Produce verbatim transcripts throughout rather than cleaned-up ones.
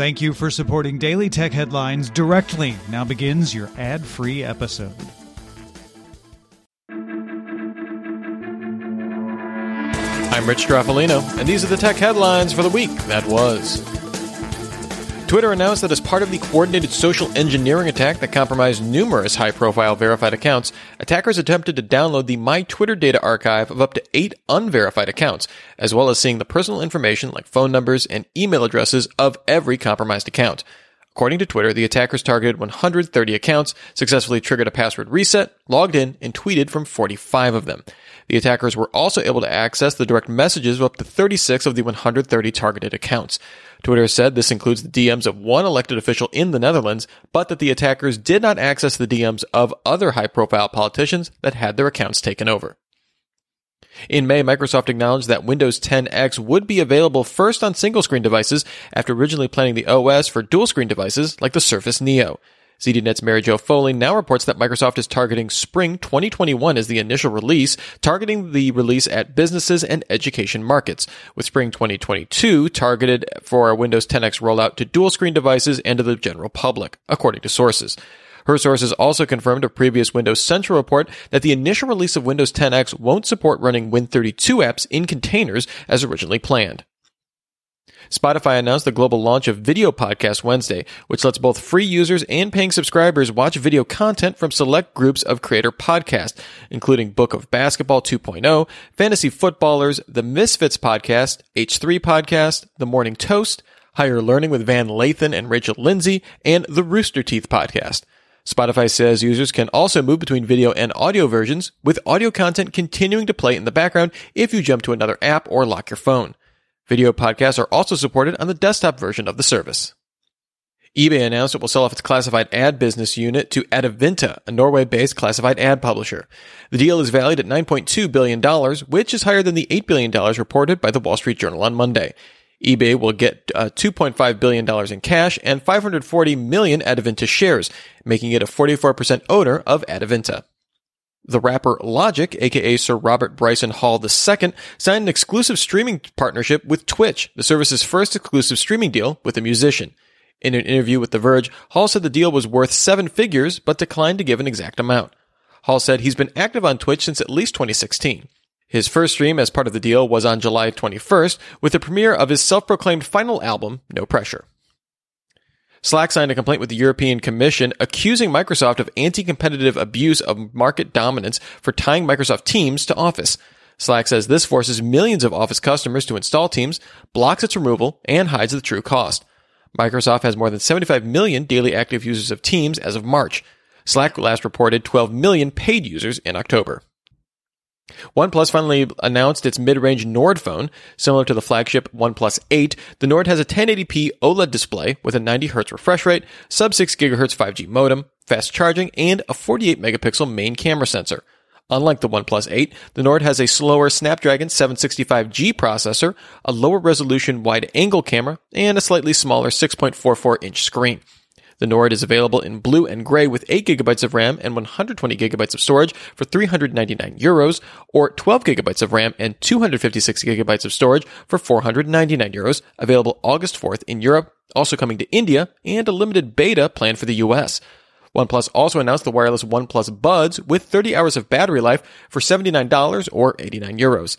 Thank you for supporting Daily Tech Headlines directly. Now begins your ad-free episode. I'm Rich Graffolino, and these are the tech headlines for the week that was. Twitter announced that as part of the coordinated social engineering attack that compromised numerous high-profile verified accounts, attackers attempted to download the My Twitter data archive of up to eight unverified accounts, as well as seeing the personal information like phone numbers and email addresses of every compromised account. According to Twitter, the attackers targeted one hundred thirty accounts, successfully triggered a password reset, logged in, and tweeted from forty-five of them. The attackers were also able to access the direct messages of up to thirty-six of the one hundred thirty targeted accounts. Twitter said this includes the D Ms of one elected official in the Netherlands, but that the attackers did not access the D Ms of other high-profile politicians that had their accounts taken over. In May, Microsoft acknowledged that Windows ten X would be available first on single-screen devices after originally planning the O S for dual-screen devices like the Surface Neo. ZDNet's Mary Jo Foley now reports that Microsoft is targeting spring twenty twenty-one as the initial release, targeting the release at businesses and education markets, with spring twenty twenty-two targeted for a Windows ten X rollout to dual-screen devices and to the general public, according to sources. Her sources also confirmed a previous Windows Central report that the initial release of Windows ten X won't support running Win thirty-two apps in containers as originally planned. Spotify announced the global launch of Video Podcast Wednesday, which lets both free users and paying subscribers watch video content from select groups of creator podcasts, including Book of Basketball two point oh, Fantasy Footballers, The Misfits Podcast, H three Podcast, The Morning Toast, Higher Learning with Van Lathan and Rachel Lindsay, and The Rooster Teeth Podcast. Spotify says users can also move between video and audio versions, with audio content continuing to play in the background if you jump to another app or lock your phone. Video podcasts are also supported on the desktop version of the service. eBay announced it will sell off its classified ad business unit to Adevinta, a Norway-based classified ad publisher. The deal is valued at nine point two billion dollars, which is higher than the eight billion dollars reported by the Wall Street Journal on Monday. eBay will get uh, two point five billion dollars in cash and five hundred forty million Adevinta shares, making it a forty-four percent owner of Adevinta. The rapper Logic, aka Sir Robert Bryson Hall the Second, signed an exclusive streaming partnership with Twitch, the service's first exclusive streaming deal with a musician. In an interview with The Verge, Hall said the deal was worth seven figures, but declined to give an exact amount. Hall said he's been active on Twitch since at least twenty sixteen. His first stream as part of the deal was on July twenty-first, with the premiere of his self-proclaimed final album, No Pressure. Slack signed a complaint with the European Commission accusing Microsoft of anti-competitive abuse of market dominance for tying Microsoft Teams to Office. Slack says this forces millions of Office customers to install Teams, blocks its removal, and hides the true cost. Microsoft has more than seventy-five million daily active users of Teams as of March. Slack last reported twelve million paid users in October. OnePlus finally announced its mid-range Nord phone. Similar to the flagship OnePlus eight, the Nord has a ten eighty p OLED display with a ninety hertz refresh rate, sub six gigahertz five G modem, fast charging, and a forty-eight megapixel main camera sensor. Unlike the OnePlus eight, the Nord has a slower Snapdragon seven sixty-five G processor, a lower resolution wide-angle camera, and a slightly smaller six point four four inch screen. The Nord is available in blue and gray with eight gigabytes of RAM and one hundred twenty gigabytes of storage for three hundred ninety-nine euros, or twelve gigabytes of RAM and two hundred fifty-six gigabytes of storage for four hundred ninety-nine euros, available August fourth in Europe, also coming to India, and a limited beta planned for the U S. OnePlus also announced the wireless OnePlus Buds with thirty hours of battery life for seventy-nine dollars or eighty-nine euros.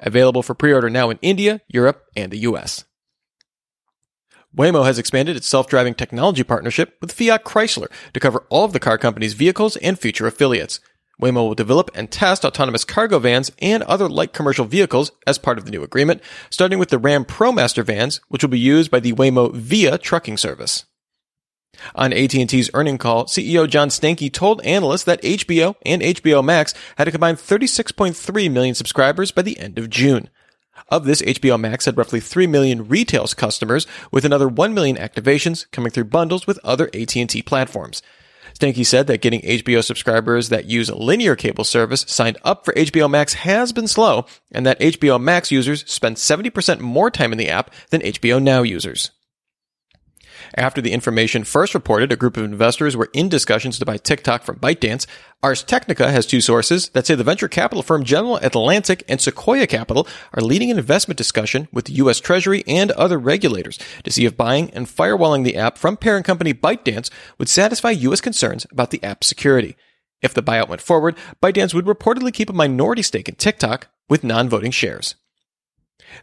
Available for pre-order now in India, Europe, and the U S. Waymo has expanded its self-driving technology partnership with Fiat Chrysler to cover all of the car company's vehicles and future affiliates. Waymo will develop and test autonomous cargo vans and other light commercial vehicles as part of the new agreement, starting with the Ram ProMaster vans, which will be used by the Waymo Via trucking service. On A T and T's earnings call, C E O John Stankey told analysts that H B O and H B O Max had a combined thirty-six point three million subscribers by the end of June. Of this, H B O Max had roughly three million retail customers, with another one million activations coming through bundles with other A T and T platforms. Stankey said that getting H B O subscribers that use a linear cable service signed up for H B O Max has been slow, and that H B O Max users spend seventy percent more time in the app than H B O Now users. After the information first reported, a group of investors were in discussions to buy TikTok from ByteDance. Ars Technica has two sources that say the venture capital firm General Atlantic and Sequoia Capital are leading an investment discussion with the U S Treasury and other regulators to see if buying and firewalling the app from parent company ByteDance would satisfy U S concerns about the app's security. If the buyout went forward, ByteDance would reportedly keep a minority stake in TikTok with non-voting shares.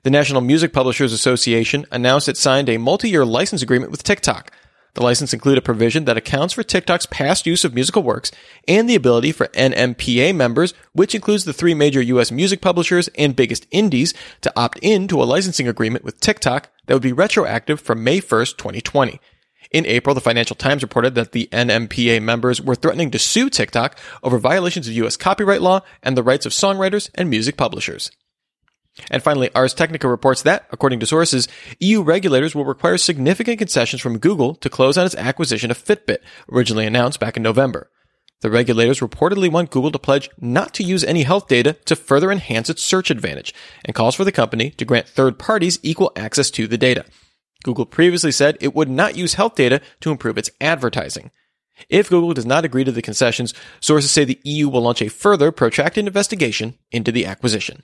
The National Music Publishers Association announced it signed a multi-year license agreement with TikTok. The license included a provision that accounts for TikTok's past use of musical works and the ability for N M P A members, which includes the three major U S music publishers and biggest indies, to opt in to a licensing agreement with TikTok that would be retroactive from May first, twenty twenty. In April, the Financial Times reported that the N M P A members were threatening to sue TikTok over violations of U S copyright law and the rights of songwriters and music publishers. And finally, Ars Technica reports that, according to sources, E U regulators will require significant concessions from Google to close on its acquisition of Fitbit, originally announced back in November. The regulators reportedly want Google to pledge not to use any health data to further enhance its search advantage, and calls for the company to grant third parties equal access to the data. Google previously said it would not use health data to improve its advertising. If Google does not agree to the concessions, sources say the E U will launch a further protracted investigation into the acquisition.